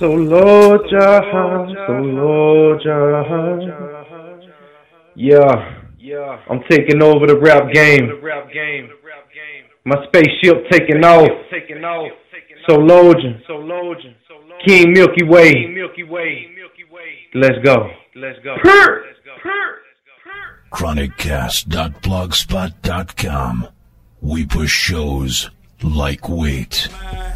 So Loja. Yeah, I'm taking over the rap game. My spaceship taking off. So Loja, King Milky Way. Let's go. Chroniccast.blogspot.com. We push shows like weight.